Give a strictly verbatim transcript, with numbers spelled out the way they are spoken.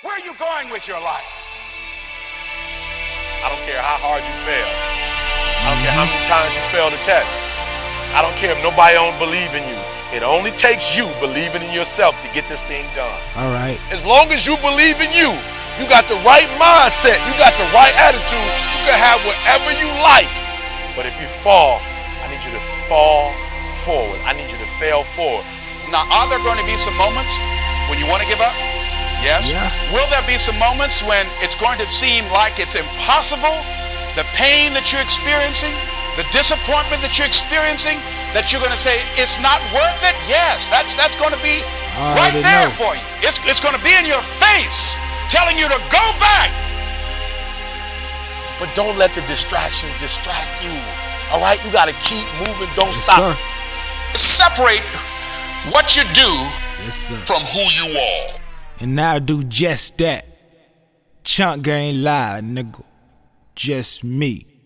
Where are you going with your life? I don't care how hard you fail. I don't care how many times you fail the test. I don't care if nobody don't believe in you. It only takes you believing in yourself to get this thing done. All right. As long as you believe in you, you got the right mindset, you got the right attitude, you can have whatever you like. But if you fall, I need you to fall forward. I need you to fail forward. Now, are there going to be some moments when you want to give up? Yes. Yeah. Will there be some moments when it's going to seem like it's impossible? The pain that you're experiencing, the disappointment that you're experiencing, that you're going to say, it's not worth it? Yes, that's that's going to be uh, right there know. for you. It's, it's going to be in your face, telling you to go back. But don't let the distractions distract you, all right? You got to keep moving. Don't yes, stop. Sir. Separate what you do yes, from who you are. And I'll do just that. Chunk ain't lie, nigga. Just me.